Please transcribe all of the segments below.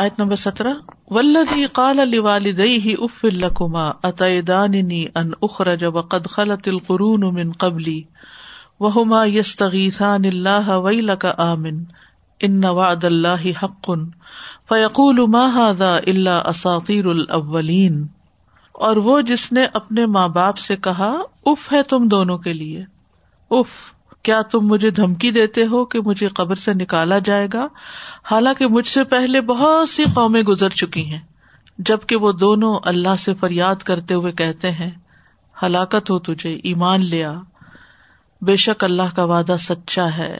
آیت نمبر 17 والذی قال لوالدیہ اف لکما اتعداننی ان اخرج وقد خلت القرون من قبلی وہما یستغیثان اللہ ویلک آمن ان وعد اللہ حق فیقول ما ھذا الا اساطیر الاولین. اور وہ جس نے اپنے ماں باپ سے کہا اف ہے تم دونوں کے لیے، اف کیا تم مجھے دھمکی دیتے ہو کہ مجھے قبر سے نکالا جائے گا، حالانکہ مجھ سے پہلے بہت سی قومیں گزر چکی ہیں، جبکہ وہ دونوں اللہ سے فریاد کرتے ہوئے کہتے ہیں ہلاکت ہو تجھے، ایمان لیا، بے شک اللہ کا وعدہ سچا ہے،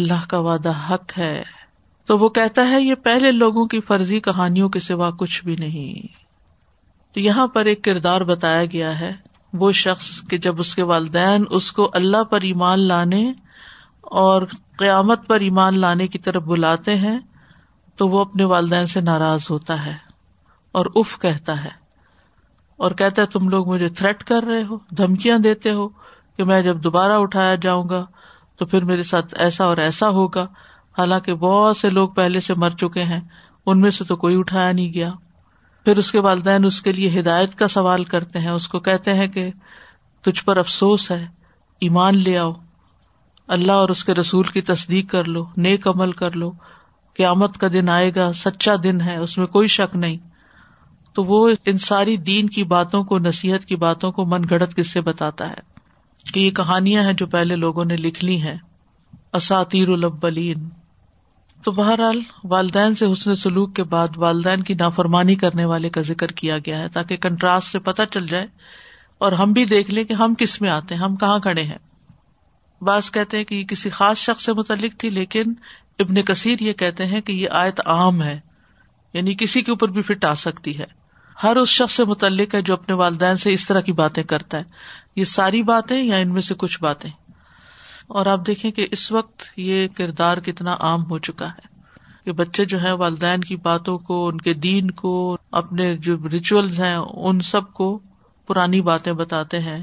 اللہ کا وعدہ حق ہے. تو وہ کہتا ہے یہ پہلے لوگوں کی فرضی کہانیوں کے سوا کچھ بھی نہیں. تو یہاں پر ایک کردار بتایا گیا ہے، وہ شخص کہ جب اس کے والدین اس کو اللہ پر ایمان لانے اور قیامت پر ایمان لانے کی طرف بلاتے ہیں تو وہ اپنے والدین سے ناراض ہوتا ہے اور اف کہتا ہے، اور کہتا ہے تم لوگ مجھے تھریٹ کر رہے ہو، دھمکیاں دیتے ہو کہ میں جب دوبارہ اٹھایا جاؤں گا تو پھر میرے ساتھ ایسا اور ایسا ہوگا، حالانکہ بہت سے لوگ پہلے سے مر چکے ہیں، ان میں سے تو کوئی اٹھایا نہیں گیا. پھر اس کے والدین اس کے لیے ہدایت کا سوال کرتے ہیں، اس کو کہتے ہیں کہ تجھ پر افسوس ہے، ایمان لے آؤ، اللہ اور اس کے رسول کی تصدیق کر لو، نیک عمل کر لو، قیامت کا دن آئے گا، سچا دن ہے، اس میں کوئی شک نہیں. تو وہ ان ساری دین کی باتوں کو، نصیحت کی باتوں کو من گھڑت قصے بتاتا ہے کہ یہ کہانیاں ہیں جو پہلے لوگوں نے لکھ لی ہیں، اساطیر الاولین. تو بہرحال والدین سے حسن سلوک کے بعد والدین کی نافرمانی کرنے والے کا ذکر کیا گیا ہے تاکہ کنٹراسٹ سے پتہ چل جائے اور ہم بھی دیکھ لیں کہ ہم کس میں آتے ہیں، ہم کہاں کھڑے ہیں. بعض کہتے ہیں کہ یہ کسی خاص شخص سے متعلق تھی، لیکن ابن کثیر یہ کہتے ہیں کہ یہ آیت عام ہے، یعنی کسی کے اوپر بھی فٹ آ سکتی ہے، ہر اس شخص سے متعلق ہے جو اپنے والدین سے اس طرح کی باتیں کرتا ہے، یہ ساری باتیں یا ان میں سے کچھ باتیں. اور آپ دیکھیں کہ اس وقت یہ کردار کتنا عام ہو چکا ہے کہ بچے جو ہیں والدین کی باتوں کو، ان کے دین کو، اپنے جو ریچولز ہیں ان سب کو، پرانی باتیں بتاتے ہیں.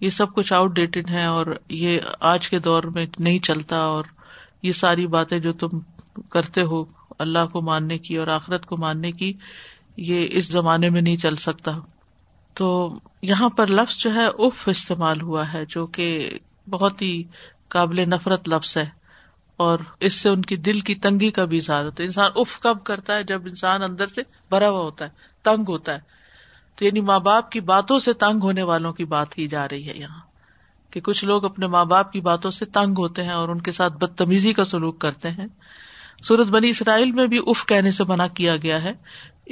یہ سب کچھ آؤٹ ڈیٹڈ ہیں اور یہ آج کے دور میں نہیں چلتا، اور یہ ساری باتیں جو تم کرتے ہو اللہ کو ماننے کی اور آخرت کو ماننے کی، یہ اس زمانے میں نہیں چل سکتا. تو یہاں پر لفظ جو ہے اف استعمال ہوا ہے، جو کہ بہت ہی قابل نفرت لفظ ہے، اور اس سے ان کی دل کی تنگی کا بھی اظہار ہوتا ہے. انسان اف کب کرتا ہے؟ جب انسان اندر سے بھرا ہوا ہوتا ہے، تنگ ہوتا ہے. تو یعنی ماں باپ کی باتوں سے تنگ ہونے والوں کی بات کی جا رہی ہے یہاں، کہ کچھ لوگ اپنے ماں باپ کی باتوں سے تنگ ہوتے ہیں اور ان کے ساتھ بدتمیزی کا سلوک کرتے ہیں. سورۃ بنی اسرائیل میں بھی اف کہنے سے منع کیا گیا ہے،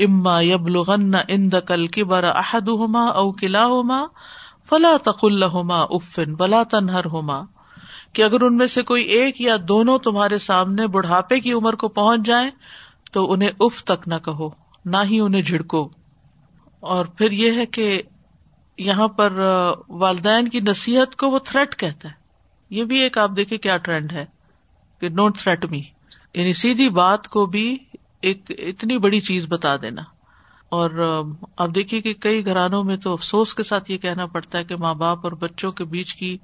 اما یبلغن عندک الکبر احدہما او کلاہما فلا تقل لہما اف ولا تنہرہما، کہ اگر ان میں سے کوئی ایک یا دونوں تمہارے سامنے بڑھاپے کی عمر کو پہنچ جائیں تو انہیں اف تک نہ کہو، نہ ہی انہیں جھڑکو. اور پھر یہ ہے کہ یہاں پر والدین کی نصیحت کو وہ تھریٹ کہتا ہے. یہ بھی ایک آپ دیکھیں کیا ٹرینڈ ہے کہ ڈونٹ تھریٹ می، یعنی سیدھی بات کو بھی ایک اتنی بڑی چیز بتا دینا. اور آپ دیکھیے کہ کئی گھرانوں میں تو افسوس کے ساتھ یہ کہنا پڑتا ہے کہ ماں باپ اور بچوں کے بیچ کی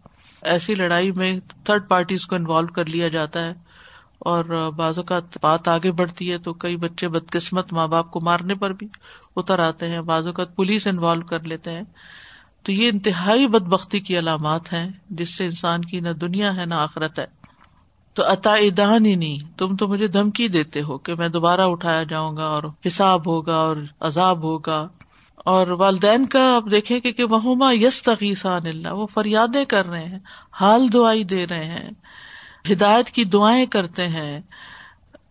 ایسی لڑائی میں تھرڈ پارٹیز کو انوالو کر لیا جاتا ہے، اور بعض اوقات بات آگے بڑھتی ہے تو کئی بچے بدقسمت ماں باپ کو مارنے پر بھی اتر آتے ہیں، بعض اوقات پولیس انوالو کر لیتے ہیں. تو یہ انتہائی بدبختی کی علامات ہیں جس سے انسان کی نہ دنیا ہے نہ آخرت ہے. تو اتعدان ہی نہیں، تم تو مجھے دھمکی دیتے ہو کہ میں دوبارہ اٹھایا جاؤں گا اور حساب ہوگا اور عذاب ہوگا. اور والدین کا آپ دیکھیں کہ وہما یستغیثان اللہ، وہ فریادیں کر رہے ہیں، حال دعائی دے رہے ہیں، ہدایت کی دعائیں کرتے ہیں.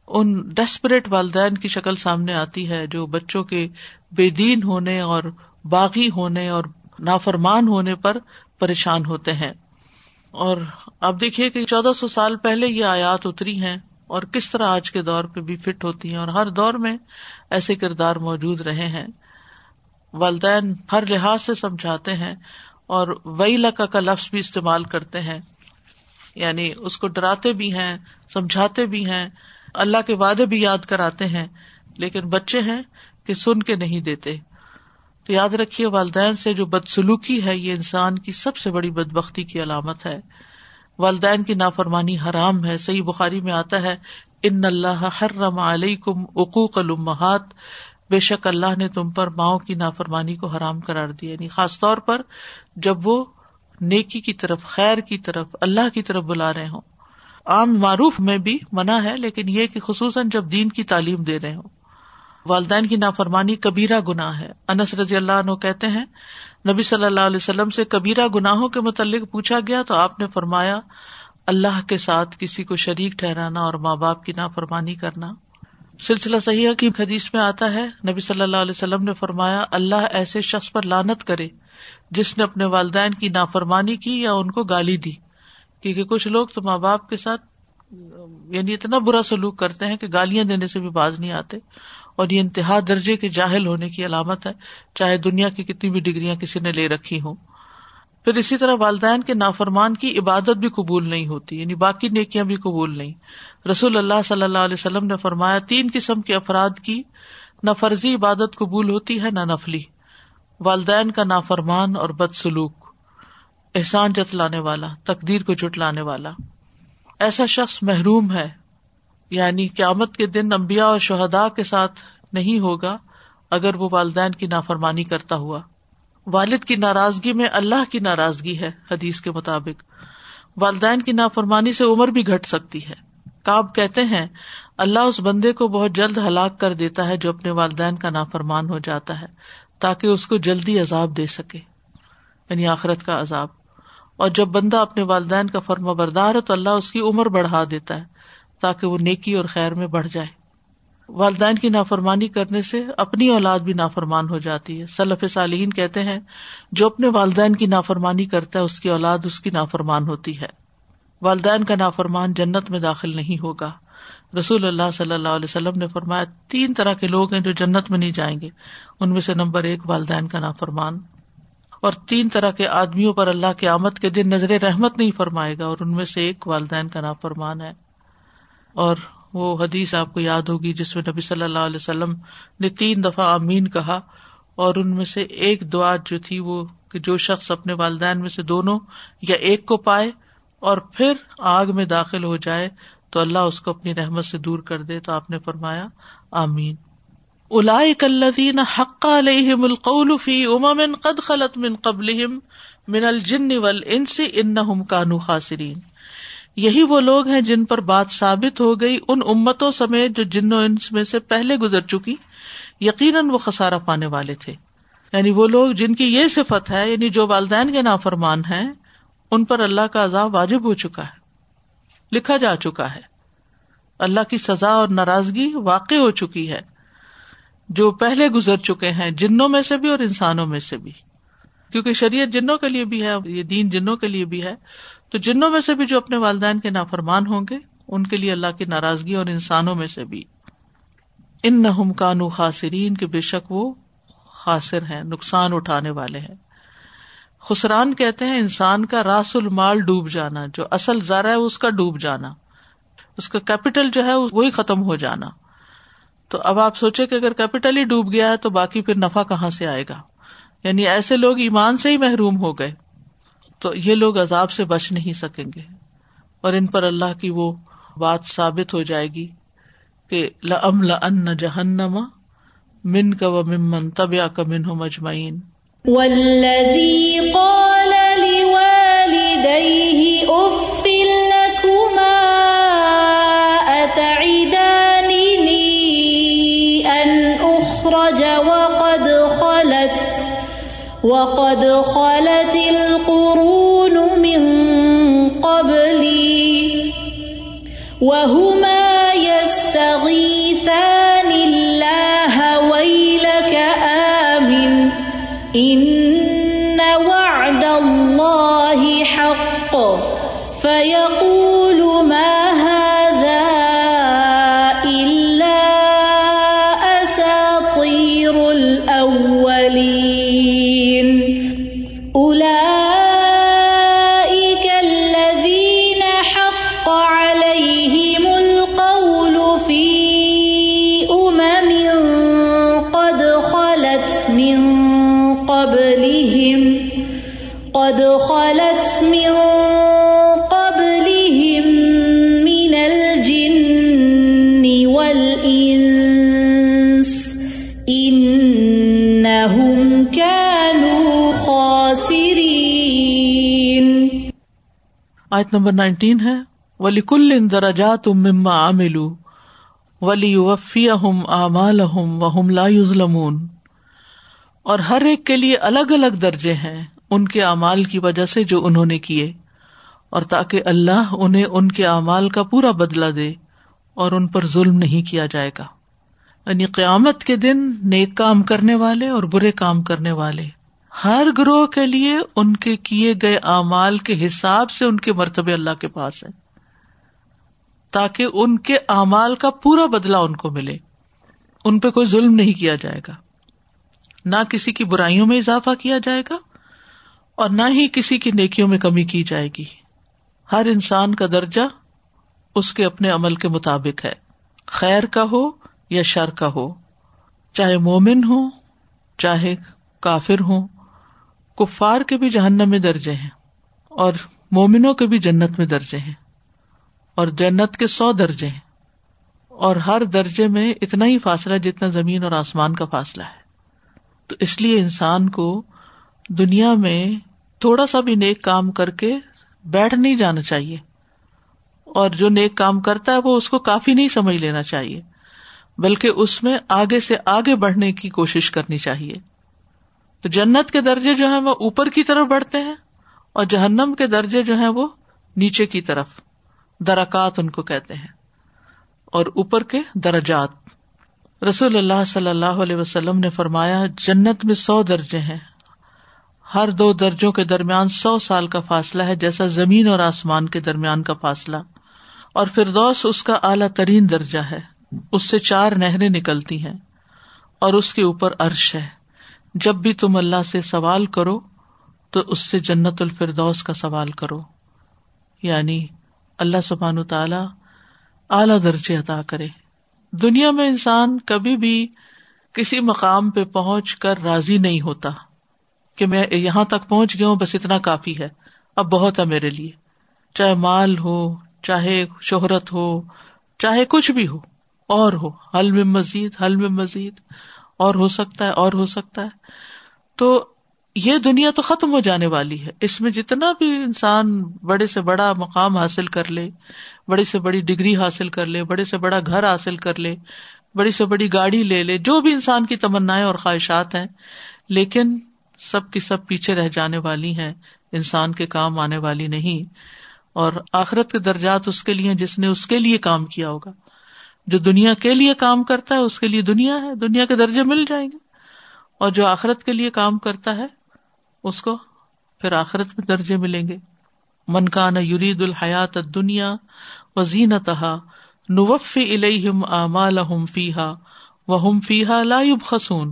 ان ڈیسپریٹ والدین کی شکل سامنے آتی ہے جو بچوں کے بے دین ہونے اور باغی ہونے اور نافرمان ہونے پر پریشان ہوتے ہیں. اور آپ دیکھیے کہ 1400 سال پہلے یہ آیات اتری ہیں اور کس طرح آج کے دور پہ بھی فٹ ہوتی ہیں، اور ہر دور میں ایسے کردار موجود رہے ہیں. والدین ہر لحاظ سے سمجھاتے ہیں اور ویلک کا لفظ بھی استعمال کرتے ہیں، یعنی اس کو ڈراتے بھی ہیں، سمجھاتے بھی ہیں، اللہ کے وعدے بھی یاد کراتے ہیں، لیکن بچے ہیں کہ سن کے نہیں دیتے. تو یاد رکھیے والدین سے جو بدسلوکی ہے یہ انسان کی سب سے بڑی بدبختی کی علامت ہے. والدین کی نافرمانی حرام ہے. صحیح بخاری میں آتا ہے ان اللہ حرم علیکم عقوق الامہات، بے شک اللہ نے تم پر ماؤں کی نافرمانی کو حرام قرار دیا، یعنی خاص طور پر جب وہ نیکی کی طرف، خیر کی طرف، اللہ کی طرف بلا رہے ہوں. عام معروف میں بھی منع ہے، لیکن یہ کہ خصوصاً جب دین کی تعلیم دے رہے ہوں. والدین کی نافرمانی کبیرہ گناہ ہے. انس رضی اللہ عنہ کہتے ہیں نبی صلی اللہ علیہ وسلم سے کبیرہ گناہوں کے متعلق پوچھا گیا تو آپ نے فرمایا، اللہ کے ساتھ کسی کو شریک ٹھہرانا اور ماں باپ کی نافرمانی کرنا. سلسلہ صحیحہ کی حدیث میں آتا ہے نبی صلی اللہ علیہ وسلم نے فرمایا، اللہ ایسے شخص پر لعنت کرے جس نے اپنے والدین کی نافرمانی کی یا ان کو گالی دی، کیونکہ کچھ لوگ تو ماں باپ کے ساتھ یعنی اتنا برا سلوک کرتے ہیں کہ گالیاں دینے سے بھی باز نہیں آتے، اور یہ انتہا درجے کے جاہل ہونے کی علامت ہے، چاہے دنیا کی کتنی بھی ڈگریاں کسی نے لے رکھی ہوں. پھر اسی طرح والدین کے نافرمان کی عبادت بھی قبول نہیں ہوتی، یعنی باقی نیکیاں بھی قبول نہیں. رسول اللہ صلی اللہ علیہ وسلم نے فرمایا، تین قسم کے افراد کی نہ فرضی عبادت قبول ہوتی ہے نہ نفلی، والدین کا نافرمان اور بد سلوک، احسان جتلانے والا، تقدیر کو جھٹلانے والا. ایسا شخص محروم ہے، یعنی قیامت کے دن انبیاء اور شہداء کے ساتھ نہیں ہوگا اگر وہ والدین کی نافرمانی کرتا ہوا. والد کی ناراضگی میں اللہ کی ناراضگی ہے حدیث کے مطابق. والدین کی نافرمانی سے عمر بھی گھٹ سکتی ہے. کعب کہتے ہیں، اللہ اس بندے کو بہت جلد ہلاک کر دیتا ہے جو اپنے والدین کا نافرمان ہو جاتا ہے، تاکہ اس کو جلدی عذاب دے سکے، یعنی آخرت کا عذاب. اور جب بندہ اپنے والدین کا فرما بردار ہے تو اللہ اس کی عمر بڑھا دیتا ہے تاکہ وہ نیکی اور خیر میں بڑھ جائے. والدین کی نافرمانی کرنے سے اپنی اولاد بھی نافرمان ہو جاتی ہے. سلف صالحین کہتے ہیں، جو اپنے والدین کی نافرمانی کرتا ہے اس کی اولاد اس کی نافرمان ہوتی ہے. والدین کا نافرمان جنت میں داخل نہیں ہوگا. رسول اللہ صلی اللہ علیہ وسلم نے فرمایا، تین طرح کے لوگ ہیں جو جنت میں نہیں جائیں گے، ان میں سے نمبر ایک والدین کا نافرمان، اور تین طرح کے آدمیوں پر اللہ قیامت کے دن نظر رحمت نہیں فرمائے گا، اور ان میں سے ایک والدین کا نافرمان ہے. اور وہ حدیث آپ کو یاد ہوگی جس میں نبی صلی اللہ علیہ وسلم نے 3 دفعہ آمین کہا، اور ان میں سے ایک دعا جو تھی وہ کہ جو شخص اپنے والدین میں سے دونوں یا ایک کو پائے اور پھر آگ میں داخل ہو جائے تو اللہ اس کو اپنی رحمت سے دور کر دے، تو آپ نے فرمایا آمین. اولئک الذین حق علیہم القول فی امم قد خلت من قبلہم من الجن والانس انہم کانوا خاسرین. یہی وہ لوگ ہیں جن پر بات ثابت ہو گئی ان امتوں سمیت جو جن و انس میں سے پہلے گزر چکی، یقیناً وہ خسارہ پانے والے تھے. یعنی وہ لوگ جن کی یہ صفت ہے، یعنی جو والدین کے نافرمان ہیں، ان پر اللہ کا عذاب واجب ہو چکا ہے، لکھا جا چکا ہے، اللہ کی سزا اور ناراضگی واقع ہو چکی ہے، جو پہلے گزر چکے ہیں، جنوں میں سے بھی اور انسانوں میں سے بھی، کیونکہ شریعت جنوں کے لیے بھی ہے، یہ دین جنوں کے لیے بھی ہے. تو جنوں میں سے بھی جو اپنے والدین کے نافرمان ہوں گے ان کے لیے اللہ کی ناراضگی، اور انسانوں میں سے بھی. انہم کانوا خاسرین، کہ بے شک وہ خاسر ہیں، نقصان اٹھانے والے ہیں. خسران کہتے ہیں انسان کا راس المال ڈوب جانا، جو اصل ذرہ ہے اس کا ڈوب جانا، اس کا کیپٹل جو ہے وہی ختم ہو جانا. تو اب آپ سوچیں کہ اگر کیپٹل ہی ڈوب گیا ہے تو باقی پھر نفع کہاں سے آئے گا؟ یعنی ایسے لوگ ایمان سے ہی محروم ہو گئے، تو یہ لوگ عذاب سے بچ نہیں سکیں گے، اور ان پر اللہ کی وہ بات ثابت ہو جائے گی کہ لَأَمْلَأَنَّ جَهَنَّمَ مِنْكَ وَمِمَّنْ تَبِعَكَ مِنْهُمْ أَجْمَعِينَ. وَالَّذِي قَالَ لِوَالِدَيْهِ أُفٍّ لَكُمَا أَتَعِدَانِنِي أَنْ أُخْرَجَ وَقَدْ خَلَتِ الْقُرُونُ مِنْ قَبْلِي وَهُمَا يَسْتَغِيثَانِ اللَّهَ وَيْلَكَ آمِنْ إِنَّ وَعْدَ اللَّهِ حَقٌّ فَيَقُولُ مَا هَذَا إِلَّا أَسَاطِيرُ الْأَوَّلِينَ. قَدْ خَلَتْ مِنْ قَبْلِهِمْ مِنَ الْجِنِّ الإنس إنهم كانوا خاسرين. آیت نمبر 19 ہے وَلِكُلٍّ دَرَجَاتٌ مِّمَّا عَمِلُوا وَلِيُوَفِّيَهُمْ أَعْمَالَهُمْ وَهُمْ لَا يُظْلَمُونَ. اور ہر ایک کے لیے الگ الگ درجے ہیں ان کے اعمال کی وجہ سے جو انہوں نے کیے، اور تاکہ اللہ انہیں ان کے اعمال کا پورا بدلہ دے اور ان پر ظلم نہیں کیا جائے گا. یعنی قیامت کے دن نیک کام کرنے والے اور برے کام کرنے والے، ہر گروہ کے لیے ان کے کیے گئے اعمال کے حساب سے ان کے مرتبے اللہ کے پاس ہیں، تاکہ ان کے اعمال کا پورا بدلہ ان کو ملے، ان پہ کوئی ظلم نہیں کیا جائے گا، نہ کسی کی برائیوں میں اضافہ کیا جائے گا اور نہ ہی کسی کی نیکیوں میں کمی کی جائے گی. ہر انسان کا درجہ اس کے اپنے عمل کے مطابق ہے، خیر کا ہو یا شر کا ہو، چاہے مومن ہو چاہے کافر ہو. کفار کے بھی جہنم میں درجے ہیں اور مومنوں کے بھی جنت میں درجے ہیں، اور جنت کے 100 درجے ہیں، اور ہر درجے میں اتنا ہی فاصلہ جتنا زمین اور آسمان کا فاصلہ ہے. تو اس لیے انسان کو دنیا میں تھوڑا سا بھی نیک کام کر کے بیٹھ نہیں جانا چاہیے، اور جو نیک کام کرتا ہے وہ اس کو کافی نہیں سمجھ لینا چاہیے، بلکہ اس میں آگے سے آگے بڑھنے کی کوشش کرنی چاہیے. تو جنت کے درجے جو ہیں وہ اوپر کی طرف بڑھتے ہیں، اور جہنم کے درجے جو ہیں وہ نیچے کی طرف، درکات ان کو کہتے ہیں، اور اوپر کے درجات. رسول اللہ صلی اللہ علیہ وسلم نے فرمایا جنت میں 100 درجے ہیں، ہر 2 درجوں کے درمیان 100 سال کا فاصلہ ہے، جیسا زمین اور آسمان کے درمیان کا فاصلہ. اور فردوس اس کا اعلیٰ ترین درجہ ہے، اس سے 4 نہریں نکلتی ہیں اور اس کے اوپر عرش ہے. جب بھی تم اللہ سے سوال کرو تو اس سے جنت الفردوس کا سوال کرو، یعنی اللہ سبحانہ وتعالی اعلیٰ درجے عطا کرے. دنیا میں انسان کبھی بھی کسی مقام پہ پہنچ کر راضی نہیں ہوتا کہ میں یہاں تک پہنچ گیا ہوں، بس اتنا کافی ہے، اب بہت ہے میرے لیے. چاہے مال ہو، چاہے شہرت ہو، چاہے کچھ بھی ہو، حل میں مزید اور ہو سکتا ہے، اور ہو سکتا ہے. تو یہ دنیا تو ختم ہو جانے والی ہے، اس میں جتنا بھی انسان بڑے سے بڑا مقام حاصل کر لے، بڑی سے بڑی ڈگری حاصل کر لے، بڑے سے بڑا گھر حاصل کر لے، بڑی سے بڑی گاڑی لے لے، جو بھی انسان کی تمنائیں اور خواہشات ہیں، لیکن سب کی سب پیچھے رہ جانے والی ہیں، انسان کے کام آنے والی نہیں. اور آخرت کے درجات اس کے لیے ہیں جس نے اس کے لیے کام کیا ہوگا. جو دنیا کے لیے کام کرتا ہے اس کے لیے دنیا ہے، دنیا کے درجے مل جائیں گے، اور جو آخرت کے لیے کام کرتا ہے اس کو پھر آخرت میں درجے ملیں گے. من کان یرید الحیات الدنیا وزینتہا نوفی الیہم اعمالہم فیہا وہم فیہا لا یبخسون.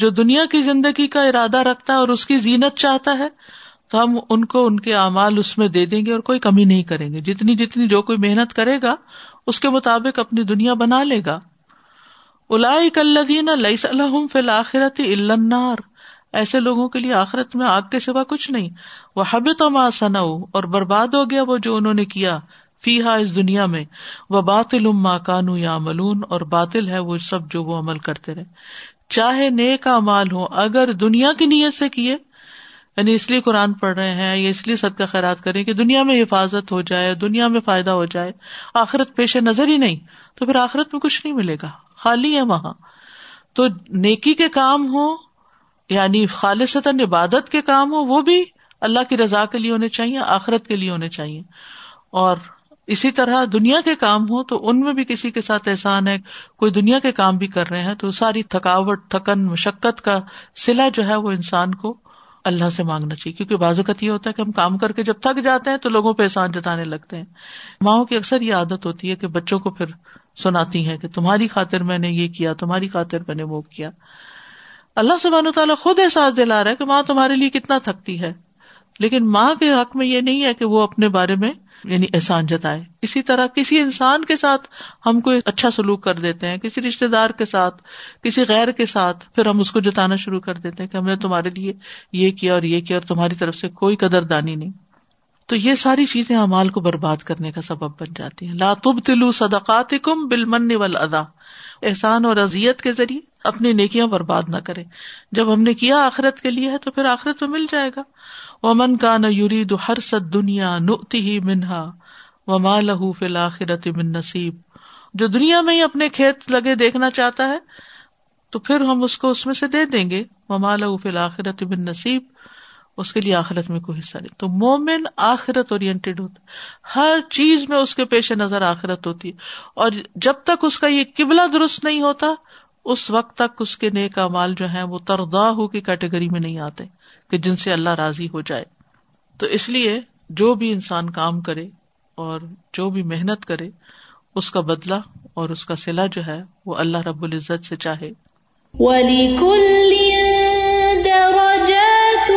جو دنیا کی زندگی کا ارادہ رکھتا ہے اور اس کی زینت چاہتا ہے تو ہم ان کو ان کے اعمال اس میں دے دیں گے اور کوئی کمی نہیں کریں گے. جتنی جتنی جو کوئی محنت کرے گا اس کے مطابق اپنی دنیا بنا لے گا. اولئک الذین لیس لہم فی الآخرۃ الا النار. ایسے لوگوں کے لیے آخرت میں آگ کے سوا کچھ نہیں. وحبط ما صنعوا، اور برباد ہو گیا وہ جو انہوں نے کیا، فیہا اس دنیا میں. وباطل ما کانوا یعملون، اور باطل ہے وہ سب جو وہ عمل کرتے رہے، چاہے نیک اعمال ہوں اگر دنیا کی نیت سے کیے، یعنی اس لیے قرآن پڑھ رہے ہیں یا اس لیے صدقہ خیرات کریں کہ دنیا میں حفاظت ہو جائے، دنیا میں فائدہ ہو جائے، آخرت پیش نظر ہی نہیں، تو پھر آخرت میں کچھ نہیں ملے گا، خالی ہے وہاں. تو نیکی کے کام ہوں، یعنی خالصتاً عبادت کے کام ہوں، وہ بھی اللہ کی رضا کے لیے ہونے چاہیے، آخرت کے لیے ہونے چاہیے. اور اسی طرح دنیا کے کام ہوں تو ان میں بھی کسی کے ساتھ احسان ہے، کوئی دنیا کے کام بھی کر رہے ہیں تو ساری تھکاوٹ، تھکن، مشقت کا صلہ جو ہے وہ انسان کو اللہ سے مانگنا چاہیے. کیونکہ بعض اوقات یہ ہوتا ہے کہ ہم کام کر کے جب تھک جاتے ہیں تو لوگوں پہ احسان جتانے لگتے ہیں. ماؤں کی اکثر یہ عادت ہوتی ہے کہ بچوں کو پھر سناتی ہیں کہ تمہاری خاطر میں نے یہ کیا، تمہاری خاطر میں نے وہ کیا. اللہ سبحانہ وتعالیٰ خود احساس دلا رہا ہے کہ ماں تمہارے لیے کتنا تھکتی ہے، لیکن ماں کے حق میں یہ نہیں ہے کہ وہ اپنے بارے میں یعنی احسان جتائے. اسی طرح کسی انسان کے ساتھ ہم کوئی اچھا سلوک کر دیتے ہیں، کسی رشتے دار کے ساتھ، کسی غیر کے ساتھ، پھر ہم اس کو جتانا شروع کر دیتے ہیں کہ ہم نے تمہارے لیے یہ کیا اور یہ کیا، اور تمہاری طرف سے کوئی قدردانی نہیں. تو یہ ساری چیزیں اعمال کو برباد کرنے کا سبب بن جاتی ہیں. لا تبطلوا صدقاتکم بالمن والاذی احسان اور اذیت کے ذریعے اپنی نیکیاں برباد نہ کرے. جب ہم نے کیا آخرت کے لیے ہے تو پھر آخرت میں مل جائے گا. وَمَنْ كَانَ يُرِيدُ حَرْثَ الدُّنْيَا نُؤْتِهِ مِنْهَا وَمَا لَهُ فِي الْآخِرَةِ مِنْ نَصِيبٍ. جو دنیا میں ہی اپنے کھیت لگے دیکھنا چاہتا ہے تو پھر ہم اس کو اس میں سے دے دیں گے. وَمَا لَهُ فِي الْآخِرَةِ مِنْ نَصِيبٍ, اس کے لیے آخرت میں کوئی حصہ نہیں. تو مومن آخرت اورینٹڈ ہوتا ہے, ہر چیز میں اس کے پیش نظر آخرت ہوتی ہے, اور جب تک اس کا یہ قبلہ درست نہیں ہوتا اس وقت تک اس کے نیک اعمال جو ہیں وہ ترداہ کی کیٹیگری میں نہیں آتے کہ جن سے اللہ راضی ہو جائے. تو اس لیے جو بھی انسان کام کرے اور جو بھی محنت کرے اس کا بدلہ اور اس کا صلہ جو ہے وہ اللہ رب العزت سے چاہے. وَلِكُلٍّ دَرَجَاتٌ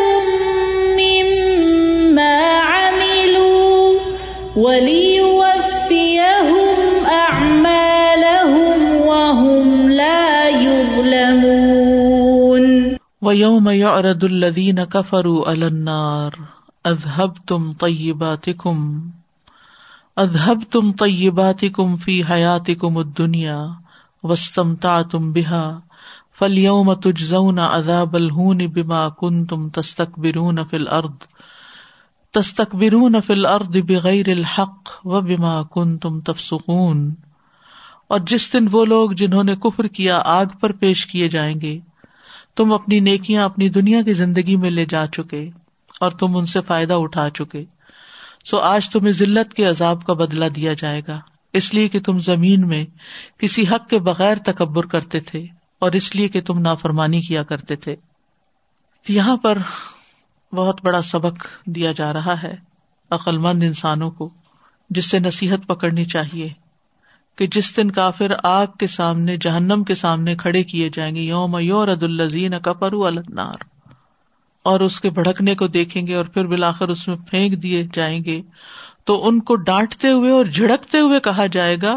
مِّمَّا عَمِلُوا وَلِيُوَفِّيَهُمْ أَعْمَالَهُمْ وَهُمْ لَا يُظْلَمُونَ. وَيَوْمَ يُعْرَضُ الَّذِينَ كَفَرُوا عَلَى النَّارِ أَذْهَبْتُمْ طَيِّبَاتِكُمْ فِي حَيَاتِكُمُ الدُّنْيَا وَاسْتَمْتَعْتُمْ بِهَا فَالْيَوْمَ تُجْزَوْنَ عَذَابَ الْهُونِ بِمَا كُنْتُمْ تَسْتَكْبِرُونَ فِي الْأَرْضِ بِغَيْرِ الْحَقِّ وَبِمَا كُنْتُمْ تَفْسُقُونَ. اور جس دن وہ لوگ جنہوں نے کفر کیا آگ پر پیش کیے جائیں گے, تم اپنی نیکیاں اپنی دنیا کی زندگی میں لے جا چکے اور تم ان سے فائدہ اٹھا چکے, سو آج تمہیں ذلت کے عذاب کا بدلہ دیا جائے گا, اس لیے کہ تم زمین میں کسی حق کے بغیر تکبر کرتے تھے اور اس لیے کہ تم نافرمانی کیا کرتے تھے. یہاں پر بہت بڑا سبق دیا جا رہا ہے عقل مند انسانوں کو, جس سے نصیحت پکڑنی چاہیے کہ جس دن کافر آگ کے سامنے جہنم کے سامنے کھڑے کیے جائیں گے, یوم یعرض الذین کفروا علی النار, اور اس کے بھڑکنے کو دیکھیں گے اور پھر بالآخر اس میں پھینک دیے جائیں گے, تو ان کو ڈانٹتے ہوئے اور جھڑکتے ہوئے کہا جائے گا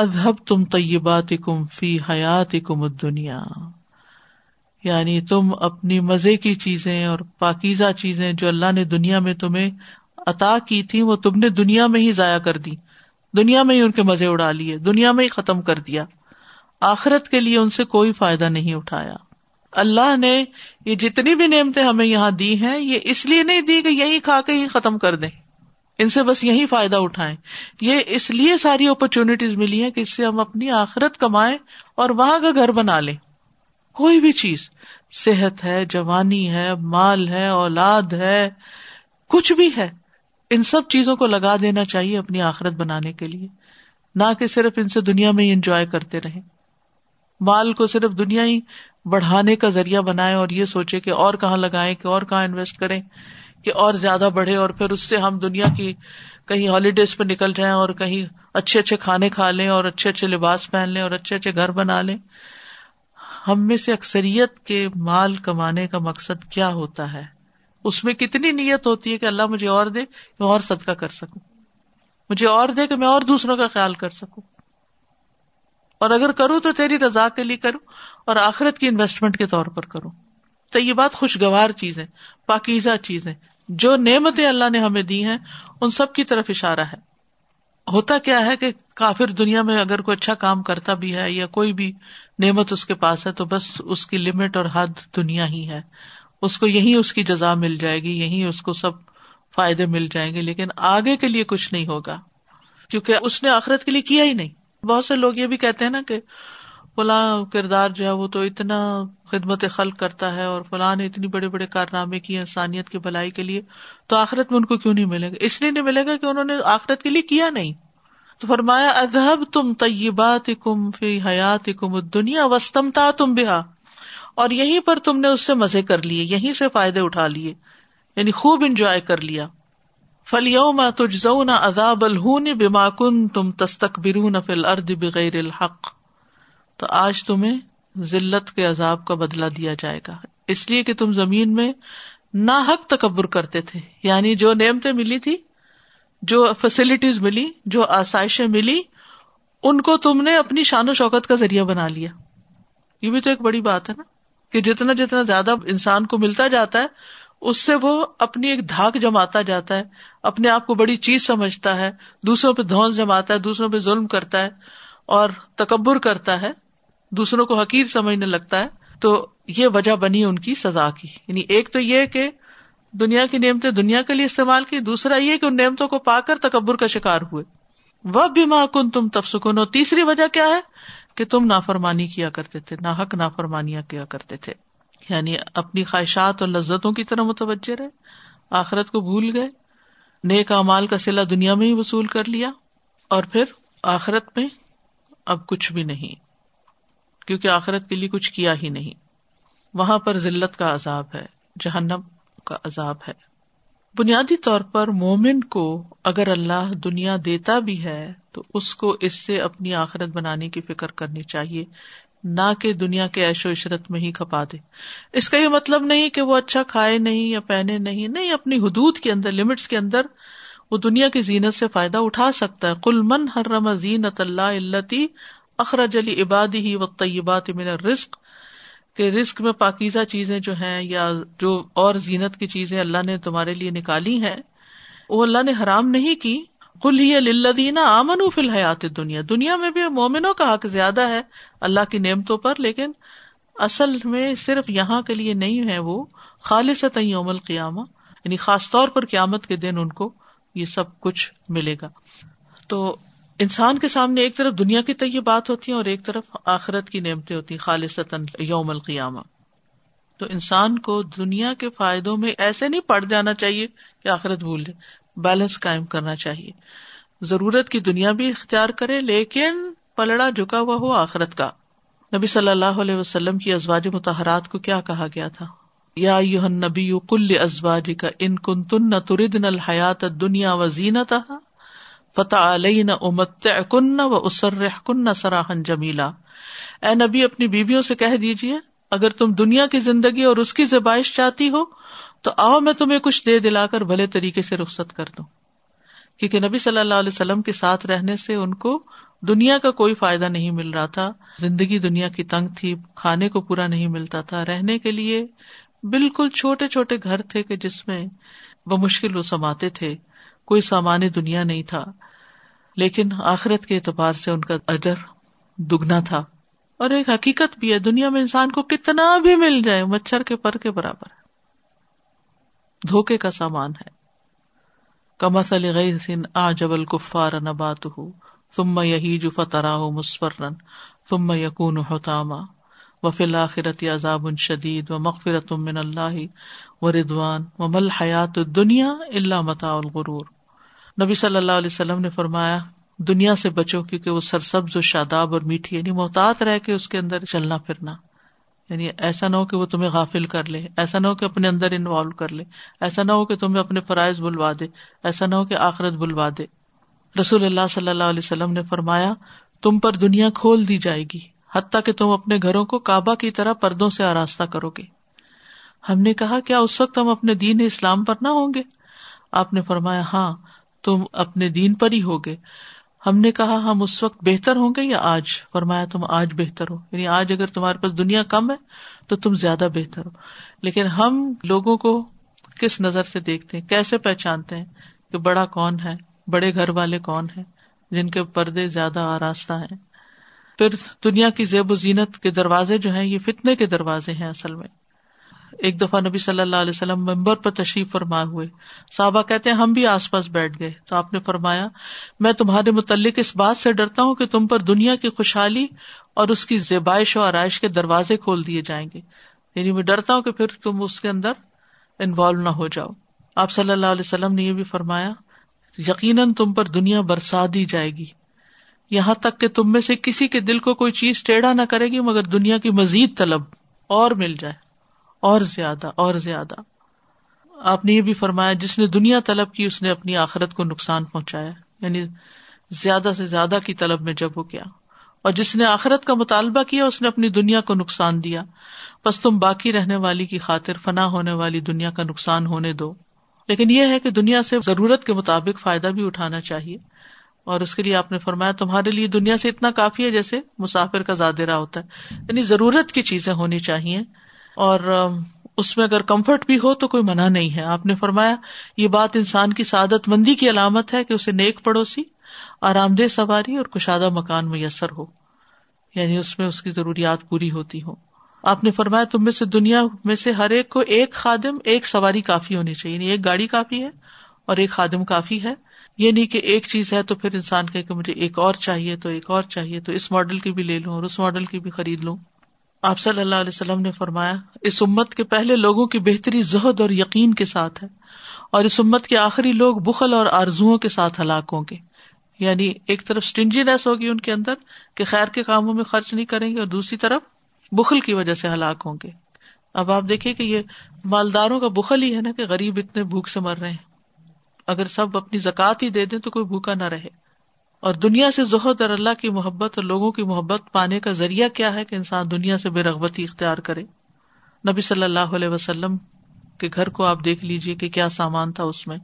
اذھبتم طیباتکم فی حیاتکم الدنیا, یعنی تم اپنی مزے کی چیزیں اور پاکیزہ چیزیں جو اللہ نے دنیا میں تمہیں عطا کی تھی وہ تم نے دنیا میں ہی ضائع کر دی, دنیا میں ہی ان کے مزے اڑا لیے, دنیا میں ہی ختم کر دیا, آخرت کے لیے ان سے کوئی فائدہ نہیں اٹھایا. اللہ نے یہ جتنی بھی نعمتیں ہمیں یہاں دی ہیں یہ اس لیے نہیں دی کہ یہی کھا کے ہی ختم کر دیں, ان سے بس یہی فائدہ اٹھائیں. یہ اس لیے ساری اپرچونٹیز ملی ہیں کہ اس سے ہم اپنی آخرت کمائیں اور وہاں کا گھر بنا لیں. کوئی بھی چیز, صحت ہے, جوانی ہے, مال ہے, اولاد ہے, کچھ بھی ہے, ان سب چیزوں کو لگا دینا چاہیے اپنی آخرت بنانے کے لیے, نہ کہ صرف ان سے دنیا میں ہی انجوائے کرتے رہیں. مال کو صرف دنیا ہی بڑھانے کا ذریعہ بنائیں اور یہ سوچے کہ اور کہاں لگائیں, کہ اور کہاں انویسٹ کریں کہ اور زیادہ بڑھے, اور پھر اس سے ہم دنیا کی کہیں ہالیڈیز پہ نکل جائیں اور کہیں اچھے اچھے کھانے کھا لیں اور اچھے اچھے لباس پہن لیں اور اچھے اچھے گھر بنا لیں. ہم میں سے اکثریت کے مال کمانے کا مقصد کیا ہوتا ہے؟ اس میں کتنی نیت ہوتی ہے کہ اللہ مجھے اور دے کہ میں اور صدقہ کر سکوں, مجھے اور دے کہ میں اور دوسروں کا خیال کر سکوں, اور اگر کروں تو تیری رضا کے لیے کروں اور آخرت کی انویسٹمنٹ کے طور پر کروں. تو یہ بات خوشگوار چیزیں, پاکیزہ چیزیں, جو نعمتیں اللہ نے ہمیں دی ہیں ان سب کی طرف اشارہ ہے. ہوتا کیا ہے کہ کافر دنیا میں اگر کوئی اچھا کام کرتا بھی ہے یا کوئی بھی نعمت اس کے پاس ہے تو بس اس کی لمٹ اور حد دنیا ہی ہے, اس کو یہی اس کی جزا مل جائے گی, یہی اس کو سب فائدے مل جائیں گے, لیکن آگے کے لیے کچھ نہیں ہوگا کیونکہ اس نے آخرت کے لیے کیا ہی نہیں. بہت سے لوگ یہ بھی کہتے ہیں نا کہ فلاں کردار جو ہے وہ تو اتنا خدمت خلق کرتا ہے اور فلاں نے اتنی بڑے بڑے کارنامے کیے انسانیت کی بھلائی کے لیے, تو آخرت میں ان کو کیوں نہیں ملے گا؟ اس لیے نہیں ملے گا کہ انہوں نے آخرت کے لیے کیا نہیں. تو فرمایا اذھبتم طیباتکم فی حیاتکم الدنیا واستمتعتم بہا, اور یہیں پر تم نے اس سے مزے کر لیے, یہیں سے فائدے اٹھا لیے, یعنی خوب انجوائے کر لیا. فَالْيَوْمَ تُجْزَوْنَ عَذَابَ الْهُونِ بِمَا كُنْتُمْ تَسْتَكْبِرُونَ فِي الْأَرْضِ بِغَيْرِ الْحَقِّ, تو آج تمہیں ذلت کے عذاب کا بدلہ دیا جائے گا اس لیے کہ تم زمین میں ناحق تکبر کرتے تھے, یعنی جو نعمتیں ملی تھی, جو فیسلٹیز ملی, جو آسائشیں ملی, ان کو تم نے اپنی شان و شوکت کا ذریعہ بنا لیا. یہ بھی تو ایک بڑی بات ہے نا کہ جتنا جتنا زیادہ انسان کو ملتا جاتا ہے اس سے وہ اپنی ایک دھاک جماتا جاتا ہے, اپنے آپ کو بڑی چیز سمجھتا ہے, دوسروں پہ دھونس جماتا ہے, دوسروں پہ ظلم کرتا ہے اور تکبر کرتا ہے. دوسروں کو حقیر سمجھنے لگتا ہے تو یہ وجہ بنی ان کی سزا کی. یعنی ایک تو یہ کہ دنیا کی نعمتیں دنیا کے لیے استعمال کی, دوسرا یہ کہ ان نعمتوں کو پا کر تکبر کا شکار ہوئے. وَبِمَا كُنْتُمْ تَفْسُقُونَ, اور تیسری وجہ کیا ہے کہ تم نافرمانی کیا کرتے تھے, ناحق نافرمانیاں کیا کرتے تھے, یعنی اپنی خواہشات اور لذتوں کی طرح متوجہ رہے, آخرت کو بھول گئے, نیک اعمال کا صلہ دنیا میں ہی وصول کر لیا اور پھر آخرت میں اب کچھ بھی نہیں, کیونکہ آخرت کے لیے کچھ کیا ہی نہیں. وہاں پر ذلت کا عذاب ہے, جہنم کا عذاب ہے. بنیادی طور پر مومن کو اگر اللہ دنیا دیتا بھی ہے تو اس کو اس سے اپنی آخرت بنانے کی فکر کرنی چاہیے, نہ کہ دنیا کے عیش و عشرت میں ہی کھپا دے. اس کا یہ مطلب نہیں کہ وہ اچھا کھائے نہیں یا پہنے نہیں, اپنی حدود کے اندر, لمٹس کے اندر وہ دنیا کی زینت سے فائدہ اٹھا سکتا ہے. قُلْ مَنْ حَرَّمَ زِينَةَ اللَّهِ الَّتِي أَخْرَجَ لِعِبَادِهِ وَالطَّيِّبَاتِ مِنَ الرِّزْقِ, کہ رزق میں پاکیزہ چیزیں جو ہیں یا جو اور زینت کی چیزیں اللہ نے تمہارے لیے نکالی ہیں وہ اللہ نے حرام نہیں کی. قُلْ هِيَ لِلَّذِينَ آمَنُوا فِي الْحَيَاةِ الدُّنْيَا, دنیا میں بھی مومنوں کا حق زیادہ ہے اللہ کی نعمتوں پر, لیکن اصل میں صرف یہاں کے لیے نہیں ہے, وہ خالصتاً یوم القیامہ, یعنی خاص طور پر قیامت کے دن ان کو یہ سب کچھ ملے گا. تو انسان کے سامنے ایک طرف دنیا کی طیبات ہوتی ہیں اور ایک طرف آخرت کی نعمتیں ہوتی ہیں, خالصتاً یوم القیامہ. تو انسان کو دنیا کے فائدوں میں ایسے نہیں پڑ جانا چاہیے کہ آخرت بھول جائے, بیلنس قائم کرنا چاہیے. ضرورت کی دنیا بھی اختیار کرے لیکن پلڑا جھکا ہوا ہو آخرت کا. نبی صلی اللہ علیہ وسلم کی ازواج مطہرات کو کیا کہا گیا تھا؟ یا ایھا النبی قل لازواجک ان کنتن تردن الحیات الدنیا وزینتہا فَتَعَالَيْنَ أُمَتِّعْكُنَّ وَأُسَرِّحْكُنَّ سَرَاحًا جَمِيلًا, اے نبی اپنی بیویوں سے کہہ دیجئے اگر تم دنیا کی زندگی اور اس کی زیبائش چاہتی ہو تو آؤ میں تمہیں کچھ دے دلا کر بھلے طریقے سے رخصت کر دوں. کیونکہ نبی صلی اللہ علیہ وسلم کے ساتھ رہنے سے ان کو دنیا کا کوئی فائدہ نہیں مل رہا تھا, زندگی دنیا کی تنگ تھی, کھانے کو پورا نہیں ملتا تھا, رہنے کے لیے بالکل چھوٹے چھوٹے گھر تھے کہ جس میں بمشکل وہ سماتے تھے, کوئی سامان دنیا نہیں تھا, لیکن آخرت کے اعتبار سے ان کا اجر دگنا تھا. اور ایک حقیقت بھی ہے, دنیا میں انسان کو کتنا بھی مل جائے مچھر کے پر کے برابر ہے, دھوکے کا سامان ہے. کمثل غیث اعجب الکفار نباتہ ثم یہیج فتراه مصفرا ثم یکون حطاما وفی الآخرۃ عذاب شدید ومغفرۃ من اللہ ورضوان وما الحیاۃ الدنیا الا متاع الغرور. نبی صلی اللہ علیہ وسلم نے فرمایا دنیا سے بچو کیونکہ وہ سرسبز و شاداب اور میٹھی, یعنی محتاط رہ کے اس کے اندر چلنا پھرنا, یعنی ایسا نہ ہو کہ وہ تمہیں غافل کر لے, ایسا نہ ہو کہ اپنے اندر انوالو کر لے, ایسا نہ ہو کہ تمہیں اپنے فرائض بلوا دے, ایسا نہ ہو کہ آخرت بلوا دے. رسول اللہ صلی اللہ علیہ وسلم نے فرمایا تم پر دنیا کھول دی جائے گی حتیٰ کہ تم اپنے گھروں کو کعبہ کی طرح پردوں سے آراستہ کرو گے. ہم نے کہا کیا اس وقت ہم اپنے دین اسلام پر نہ ہوں گے؟ آپ نے فرمایا ہاں تم اپنے دین پر ہی ہوگے. ہم نے کہا ہم اس وقت بہتر ہوں گے یا آج؟ فرمایا تم آج بہتر ہو, یعنی آج اگر تمہارے پاس دنیا کم ہے تو تم زیادہ بہتر ہو. لیکن ہم لوگوں کو کس نظر سے دیکھتے ہیں, کیسے پہچانتے ہیں کہ بڑا کون ہے, بڑے گھر والے کون ہیں جن کے پردے زیادہ آراستہ ہیں. پھر دنیا کی زیب و زینت کے دروازے جو ہیں یہ فتنے کے دروازے ہیں اصل میں. ایک دفعہ نبی صلی اللہ علیہ وسلم منبر پر تشریف فرما ہوئے, صحابہ کہتے ہیں ہم بھی آس پاس بیٹھ گئے, تو آپ نے فرمایا میں تمہارے متعلق اس بات سے ڈرتا ہوں کہ تم پر دنیا کی خوشحالی اور اس کی زیبائش و آرائش کے دروازے کھول دیے جائیں گے, یعنی میں ڈرتا ہوں کہ پھر تم اس کے اندر انوالو نہ ہو جاؤ. آپ صلی اللہ علیہ وسلم نے یہ بھی فرمایا یقیناً تم پر دنیا برسا دی جائے گی یہاں تک کہ تم میں سے کسی کے دل کو کوئی چیز ٹیڑھا نہ کرے گی مگر دنیا کی مزید طلب اور مل جائے, اور زیادہ اور زیادہ. آپ نے یہ بھی فرمایا جس نے دنیا طلب کی اس نے اپنی آخرت کو نقصان پہنچایا, یعنی زیادہ سے زیادہ کی طلب میں جب ہو گیا, اور جس نے آخرت کا مطالبہ کیا اس نے اپنی دنیا کو نقصان دیا. بس تم باقی رہنے والی کی خاطر فنا ہونے والی دنیا کا نقصان ہونے دو. لیکن یہ ہے کہ دنیا سے ضرورت کے مطابق فائدہ بھی اٹھانا چاہیے, اور اس کے لیے آپ نے فرمایا تمہارے لیے دنیا سے اتنا کافی ہے جیسے مسافر کا زاد راہ ہوتا ہے, یعنی ضرورت کی چیزیں ہونی چاہیے, اور اس میں اگر کمفرٹ بھی ہو تو کوئی منع نہیں ہے. آپ نے فرمایا یہ بات انسان کی سعادت مندی کی علامت ہے کہ اسے نیک پڑوسی, آرام دہ سواری اور کشادہ مکان میسر ہو, یعنی اس میں اس کی ضروریات پوری ہوتی ہوں. آپ نے فرمایا تم میں سے دنیا میں سے ہر ایک کو ایک خادم ایک سواری کافی ہونی چاہیے, یعنی ایک گاڑی کافی ہے اور ایک خادم کافی ہے. یہ نہیں کہ ایک چیز ہے تو پھر انسان کہے کہ مجھے ایک اور چاہیے تو ایک اور چاہیے, تو اس ماڈل کی بھی لے لوں اور اس ماڈل کی بھی خرید لوں. آپ صلی اللہ علیہ وسلم نے فرمایا اس امت کے پہلے لوگوں کی بہتری زہد اور یقین کے ساتھ ہے, اور اس امت کے آخری لوگ بخل اور آرزوؤں کے ساتھ ہلاک ہوں گے. یعنی ایک طرف سٹنجینس ہوگی ان کے اندر کہ خیر کے کاموں میں خرچ نہیں کریں گے, اور دوسری طرف بخل کی وجہ سے ہلاک ہوں گے. اب آپ دیکھیں کہ یہ مالداروں کا بخل ہی ہے نا کہ غریب اتنے بھوک سے مر رہے ہیں. اگر سب اپنی زکات ہی دے دیں تو کوئی بھوکا نہ رہے. اور دنیا سے زہد اور اللہ کی محبت اور لوگوں کی محبت پانے کا ذریعہ کیا ہے کہ انسان دنیا سے بے رغبتی اختیار کرے. نبی صلی اللہ علیہ وسلم کے گھر کو آپ دیکھ لیجئے کہ کیا سامان تھا اس میں,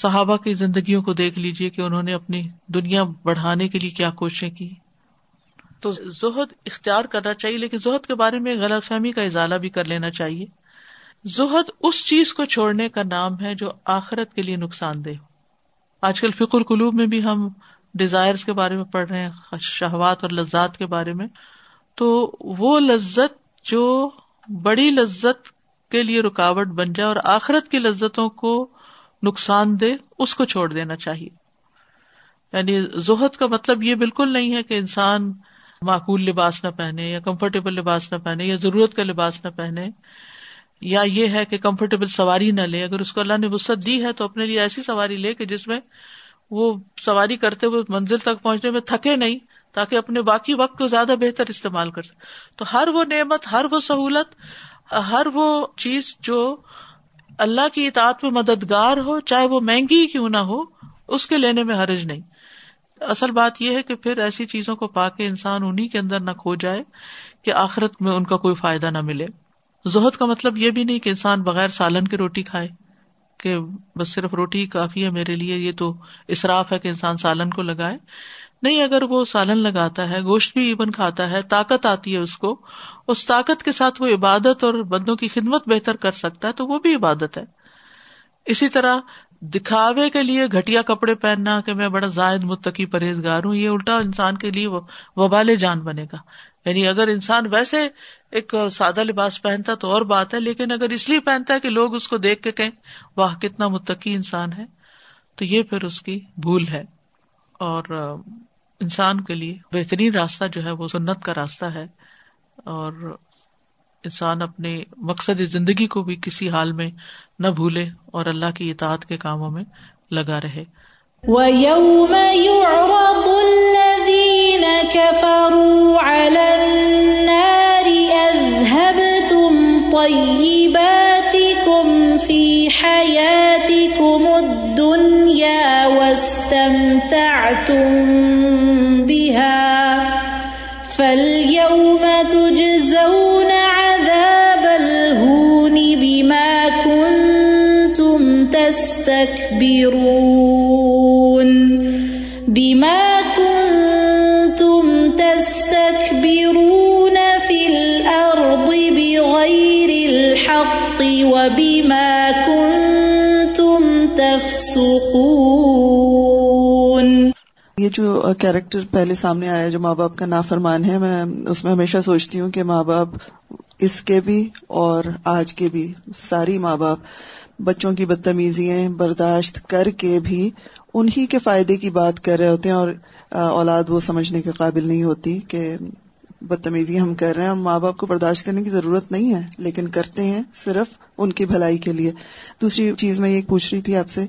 صحابہ کی زندگیوں کو دیکھ لیجئے کہ انہوں نے اپنی دنیا بڑھانے کے لیے کیا کوششیں کی. تو زہد اختیار کرنا چاہیے, لیکن زہد کے بارے میں غلط فہمی کا ازالہ بھی کر لینا چاہیے. زہد اس چیز کو چھوڑنے کا نام ہے جو آخرت کے لیے نقصان دہ. آج کل فقہ القلوب میں بھی ہم ڈیزائرز کے بارے میں پڑھ رہے ہیں, شہوات اور لذات کے بارے میں. تو وہ لذت جو بڑی لذت کے لیے رکاوٹ بن جائے اور آخرت کی لذتوں کو نقصان دے, اس کو چھوڑ دینا چاہیے. یعنی زہد کا مطلب یہ بالکل نہیں ہے کہ انسان معقول لباس نہ پہنے یا کمفرٹیبل لباس نہ پہنے یا ضرورت کا لباس نہ پہنے, یا یہ ہے کہ کمفرٹیبل سواری نہ لے. اگر اس کو اللہ نے وسعت دی ہے تو اپنے لیے ایسی سواری لے کہ جس میں وہ سواری کرتے ہوئے منزل تک پہنچنے میں تھکے نہیں, تاکہ اپنے باقی وقت کو زیادہ بہتر استعمال کر سکے. تو ہر وہ نعمت, ہر وہ سہولت, ہر وہ چیز جو اللہ کی اطاعت میں مددگار ہو, چاہے وہ مہنگی کیوں نہ ہو, اس کے لینے میں حرج نہیں. اصل بات یہ ہے کہ پھر ایسی چیزوں کو پا کے انسان انہی کے اندر نہ کھو جائے کہ آخرت میں ان کا کوئی فائدہ نہ ملے. زہد کا مطلب یہ بھی نہیں کہ انسان بغیر سالن کے روٹی کھائے کہ بس صرف روٹی کافی ہے میرے لیے, یہ تو اسراف ہے کہ انسان سالن کو لگائے. نہیں, اگر وہ سالن لگاتا ہے, گوشت بھی ایون کھاتا ہے, طاقت آتی ہے اس کو, اس طاقت کے ساتھ وہ عبادت اور بندوں کی خدمت بہتر کر سکتا ہے تو وہ بھی عبادت ہے. اسی طرح دکھاوے کے لیے گھٹیا کپڑے پہننا کہ میں بڑا زاہد متقی پرہیزگار ہوں, یہ الٹا انسان کے لیے وبال جان بنے گا. یعنی اگر انسان ویسے ایک سادہ لباس پہنتا تو اور بات ہے, لیکن اگر اس لیے پہنتا ہے کہ لوگ اس کو دیکھ کے کہیں واہ کتنا متقی انسان ہے, تو یہ پھر اس کی بھول ہے. اور انسان کے لیے بہترین راستہ جو ہے وہ سنت کا راستہ ہے, اور انسان اپنے مقصد زندگی کو بھی کسی حال میں نہ بھولے اور اللہ کی اطاعت کے کاموں میں لگا رہے. وَيَوْمَ يُعْرَضُ الَّذِينَ كَفَرُوا عَلَى النَّارِ أَذْهَبْتُمْ طَيِّبَاتِكُمْ فِي حَيَاتِكُمُ الدُّنْيَا وَاسْتَمْتَعْتُمْ بِهَا فَالْيَوْمَ تُجْزَوْنَ عَذَابَ الْهُونِ بِمَا كُنْتُمْ تَسْتَكْبِرُونَ بِمَا كُنْتُمْ تَسْتَكْبِرُونَ فِي الْأَرْضِ بِغَيْرِ الْحَقِّ وَبِمَا كُنْتُمْ تَفْسُقُونَ. یہ جو کیریکٹر پہلے سامنے آیا جو ماں باپ کا نافرمان ہے, میں اس میں ہمیشہ سوچتی ہوں کہ ماں باپ اس کے بھی اور آج کے بھی ساری ماں باپ بچوں کی بدتمیزیاں برداشت کر کے بھی انہی کے فائدے کی بات کر رہے ہوتے ہیں, اور اولاد وہ سمجھنے کے قابل نہیں ہوتی کہ بدتمیزی ہم کر رہے ہیں, اور ماں باپ کو برداشت کرنے کی ضرورت نہیں ہے لیکن کرتے ہیں صرف ان کی بھلائی کے لیے. دوسری چیز میں یہ پوچھ رہی تھی آپ سے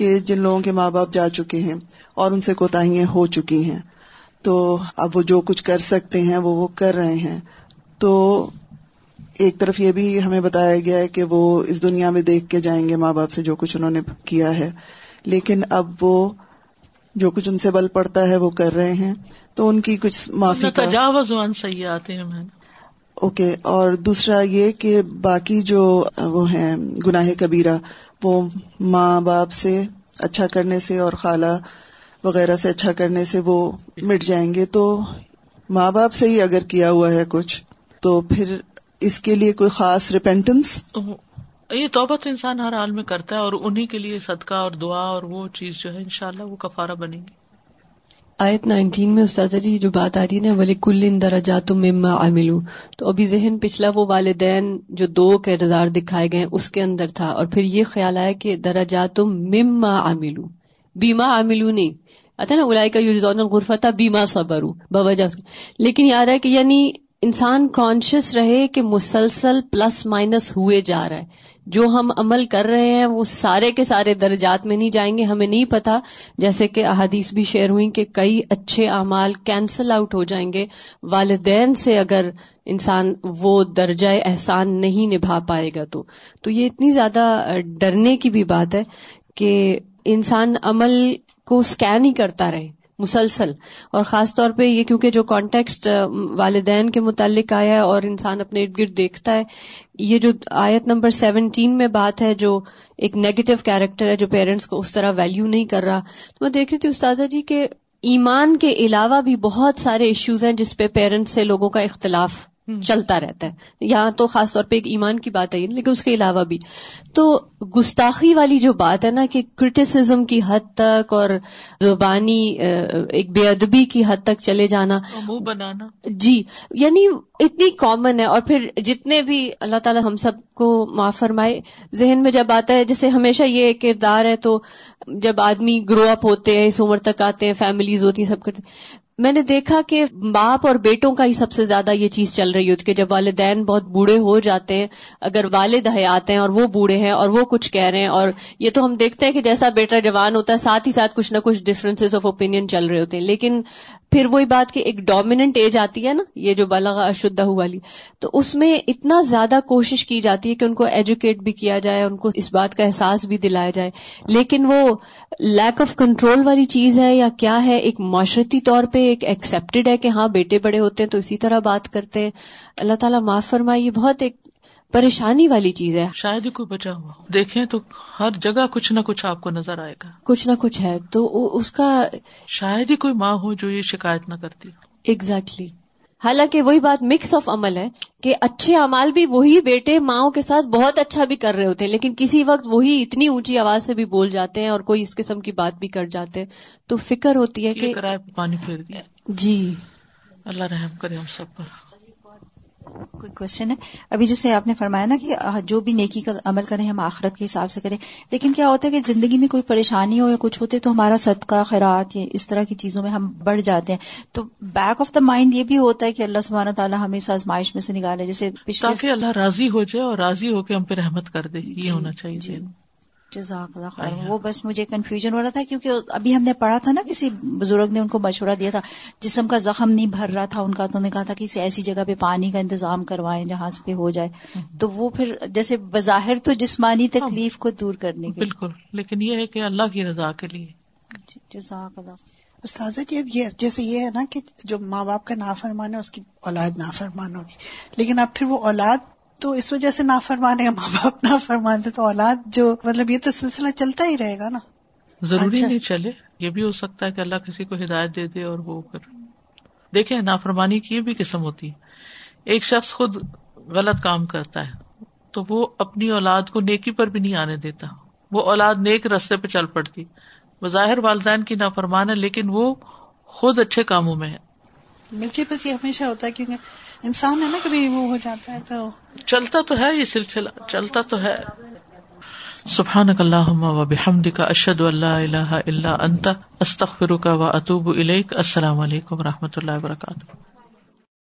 کہ جن لوگوں کے ماں باپ جا چکے ہیں اور ان سے کوتاہیاں ہو چکی ہیں, تو اب وہ جو کچھ کر سکتے ہیں وہ کر رہے ہیں. تو ایک طرف یہ بھی ہمیں بتایا گیا ہے کہ وہ اس دنیا میں دیکھ کے جائیں گے ماں باپ سے جو کچھ انہوں نے کیا ہے, لیکن اب وہ جو کچھ ان سے بل پڑتا ہے وہ کر رہے ہیں, تو ان کی کچھ معافی کا تجاوز عن سیئات ہیں. اوکے, اور دوسرا یہ کہ باقی جو وہ ہیں گناہ کبیرہ, وہ ماں باپ سے اچھا کرنے سے اور خالہ وغیرہ سے اچھا کرنے سے وہ مٹ جائیں گے. تو ماں باپ سے ہی اگر کیا ہوا ہے کچھ, تو پھر اس کے لیے کوئی خاص ریپینٹنس؟ یہ توبہ تو انسان ہر حال میں کرتا ہے, اور انہی کے لیے صدقہ اور دعا اور وہ چیز جو ہے انشاءاللہ وہ کفارہ بنے گی. آیت 19 میں استاذہ جی جو بات آ رہی ہے نا وَلِكُلٍّ دَرَجَاتٌ مِّمَّا عَمِلُوا، تو ابھی ذہن پچھلا وہ والدین جو دو کردار دکھائے گئے اس کے اندر تھا، اور پھر یہ خیال آیا کہ دَرَجَاتٌ مِّمَّا عَمِلُوا، بیما عَمِلُوا نہیں آتا ہے نا، اولئک یجزون الغرفۃ بیما صبروا بوجہ، لیکن یاد ہے کہ یعنی انسان کانشیس رہے کہ مسلسل پلس مائنس ہوئے جا رہا ہے، جو ہم عمل کر رہے ہیں وہ سارے کے سارے درجات میں نہیں جائیں گے، ہمیں نہیں پتا، جیسے کہ احادیث بھی شیئر ہوئیں کہ کئی اچھے اعمال کینسل آؤٹ ہو جائیں گے، والدین سے اگر انسان وہ درجہ احسان نہیں نبھا پائے گا تو یہ اتنی زیادہ ڈرنے کی بھی بات ہے کہ انسان عمل کو سکین ہی کرتا رہے مسلسل، اور خاص طور پہ یہ کیونکہ جو کانٹیکسٹ والدین کے متعلق آیا ہے اور انسان اپنے ارد گرد دیکھتا ہے، یہ جو آیت نمبر 17 میں بات ہے جو ایک نیگیٹو کیریکٹر ہے جو پیرنٹس کو اس طرح ویلیو نہیں کر رہا، تو میں دیکھ رہی تھی استاذہ جی کہ ایمان کے علاوہ بھی بہت سارے ایشوز ہیں جس پہ پیرنٹس سے لوگوں کا اختلاف چلتا رہتا ہے، یہاں تو خاص طور پہ ایک ایمان کی بات ہے لیکن اس کے علاوہ بھی، تو گستاخی والی جو بات ہے نا کہ کرٹیسزم کی حد تک اور زبانی ایک بے ادبی کی حد تک چلے جانا، منہ بنانا جی، یعنی اتنی کامن ہے، اور پھر جتنے بھی اللہ تعالی ہم سب کو معاف فرمائے، ذہن میں جب آتا ہے جیسے ہمیشہ یہ کردار ہے، تو جب آدمی گرو اپ ہوتے ہیں اس عمر تک آتے ہیں فیملیز ہوتی ہیں سب کرتے ہیں، میں نے دیکھا کہ باپ اور بیٹوں کا ہی سب سے زیادہ یہ چیز چل رہی ہوتی ہے کہ جب والدین بہت بوڑھے ہو جاتے ہیں، اگر والد حیات ہیں اور وہ بوڑھے ہیں اور وہ کچھ کہہ رہے ہیں، اور یہ تو ہم دیکھتے ہیں کہ جیسا بیٹا جوان ہوتا ہے ساتھ ہی ساتھ کچھ نہ کچھ ڈفرینسز آف اوپینین چل رہے ہوتے ہیں، لیکن پھر وہی بات کہ ایک ڈومیننٹ ایج آتی ہے نا، یہ جو بلغ اشدہ والی، تو اس میں اتنا زیادہ کوشش کی جاتی ہے کہ ان کو ایجوکیٹ بھی کیا جائے، ان کو اس بات کا احساس بھی دلایا جائے، لیکن وہ لیک آف کنٹرول والی چیز ہے یا کیا ہے، ایک معاشرتی طور پہ ایک ایکسیپٹڈ ہے کہ ہاں بیٹے بڑے ہوتے ہیں تو اسی طرح بات کرتے ہیں، اللہ تعالیٰ معاف فرمائے، یہ بہت ایک پریشانی والی چیز ہے، شاید ہی کوئی بچا ہوا دیکھیں تو ہر جگہ کچھ نہ کچھ آپ کو نظر آئے گا، کچھ نہ کچھ ہے، تو اس کا شاید ہی کوئی ماں ہو جو یہ شکایت نہ کرتی، ایگزیکٹلی حالانکہ وہی بات مکس آف عمل ہے کہ اچھے اعمال بھی وہی بیٹے ماؤں کے ساتھ بہت اچھا بھی کر رہے ہوتے ہیں، لیکن کسی وقت وہی اتنی اونچی آواز سے بھی بول جاتے ہیں اور کوئی اس قسم کی بات بھی کر جاتے ہیں، تو فکر ہوتی ہے کہ پانی پھیر دیا، جی اللہ رحم کرے ہم سب پر۔ کوئی کوشچن ہے؟ ابھی جیسے آپ نے فرمایا نا کہ جو بھی نیکی کا عمل کریں ہم آخرت کے حساب سے کریں، لیکن کیا ہوتا ہے کہ زندگی میں کوئی پریشانی ہو یا کچھ ہوتے تو ہمارا صدقہ خیرات یا اس طرح کی چیزوں میں ہم بڑھ جاتے ہیں، تو بیک آف دا مائنڈ یہ بھی ہوتا ہے کہ اللہ سبحانہ تعالیٰ ہمیں اس آزمائش میں سے نکالے، جیسے تاکہ اللہ راضی ہو جائے اور راضی ہو کے ہم پہ رحمت کر دے، یہ ہونا چاہیے۔ جزاک اللہ خیر، وہ بس مجھے کنفیوژن ہو رہا تھا کیونکہ ابھی ہم نے پڑھا تھا نا، کسی بزرگ نے ان کو مشورہ دیا تھا، جسم کا زخم نہیں بھر رہا تھا ان کا، تو انہوں نے کہا تھا کہ اسے ایسی جگہ پہ پانی کا انتظام کروائیں جہاں سے پہ ہو جائے، تو وہ پھر جیسے بظاہر تو جسمانی تکلیف کو دور کرنے کے بالکل، لیکن یہ ہے کہ اللہ کی رضا کے لیے۔ جزاک اللہ۔ استاذہ جی اب یہ جیسے یہ ہے نا کہ جو ماں باپ کا نافرمان ہے اس کی اولاد نافرمان ہوگی، لیکن اب پھر وہ اولاد تو اس وجہ سے نافرمان ہے، ماں باپ نافرمان تھے تو اولاد جو، مطلب یہ تو سلسلہ چلتا ہی رہے گا نا، ضروری نہیں چلے، یہ بھی ہو سکتا ہے کہ اللہ کسی کو ہدایت دے دے اور وہ کر۔ دیکھیں نافرمانی کی یہ بھی قسم ہوتی ہے، ایک شخص خود غلط کام کرتا ہے تو وہ اپنی اولاد کو نیکی پر بھی نہیں آنے دیتا، وہ اولاد نیک رستے پہ چل پڑتی، بظاہر والدین کی نافرمان ہے لیکن وہ خود اچھے کاموں میں ہے۔ مجھے بس یہ ہمیشہ ہوتا ہے کیونکہ انسان ہے نا کبھی وہ ہو جاتا ہے تو چلتا تو ہے، یہ سلسلہ چلتا تو ہے۔ سبحانک اللہم و بحمدک، اشہد ان لا الہ الا انت، استغفرک و اتوب الیک۔ السلام علیکم و رحمۃ اللہ وبرکاتہ۔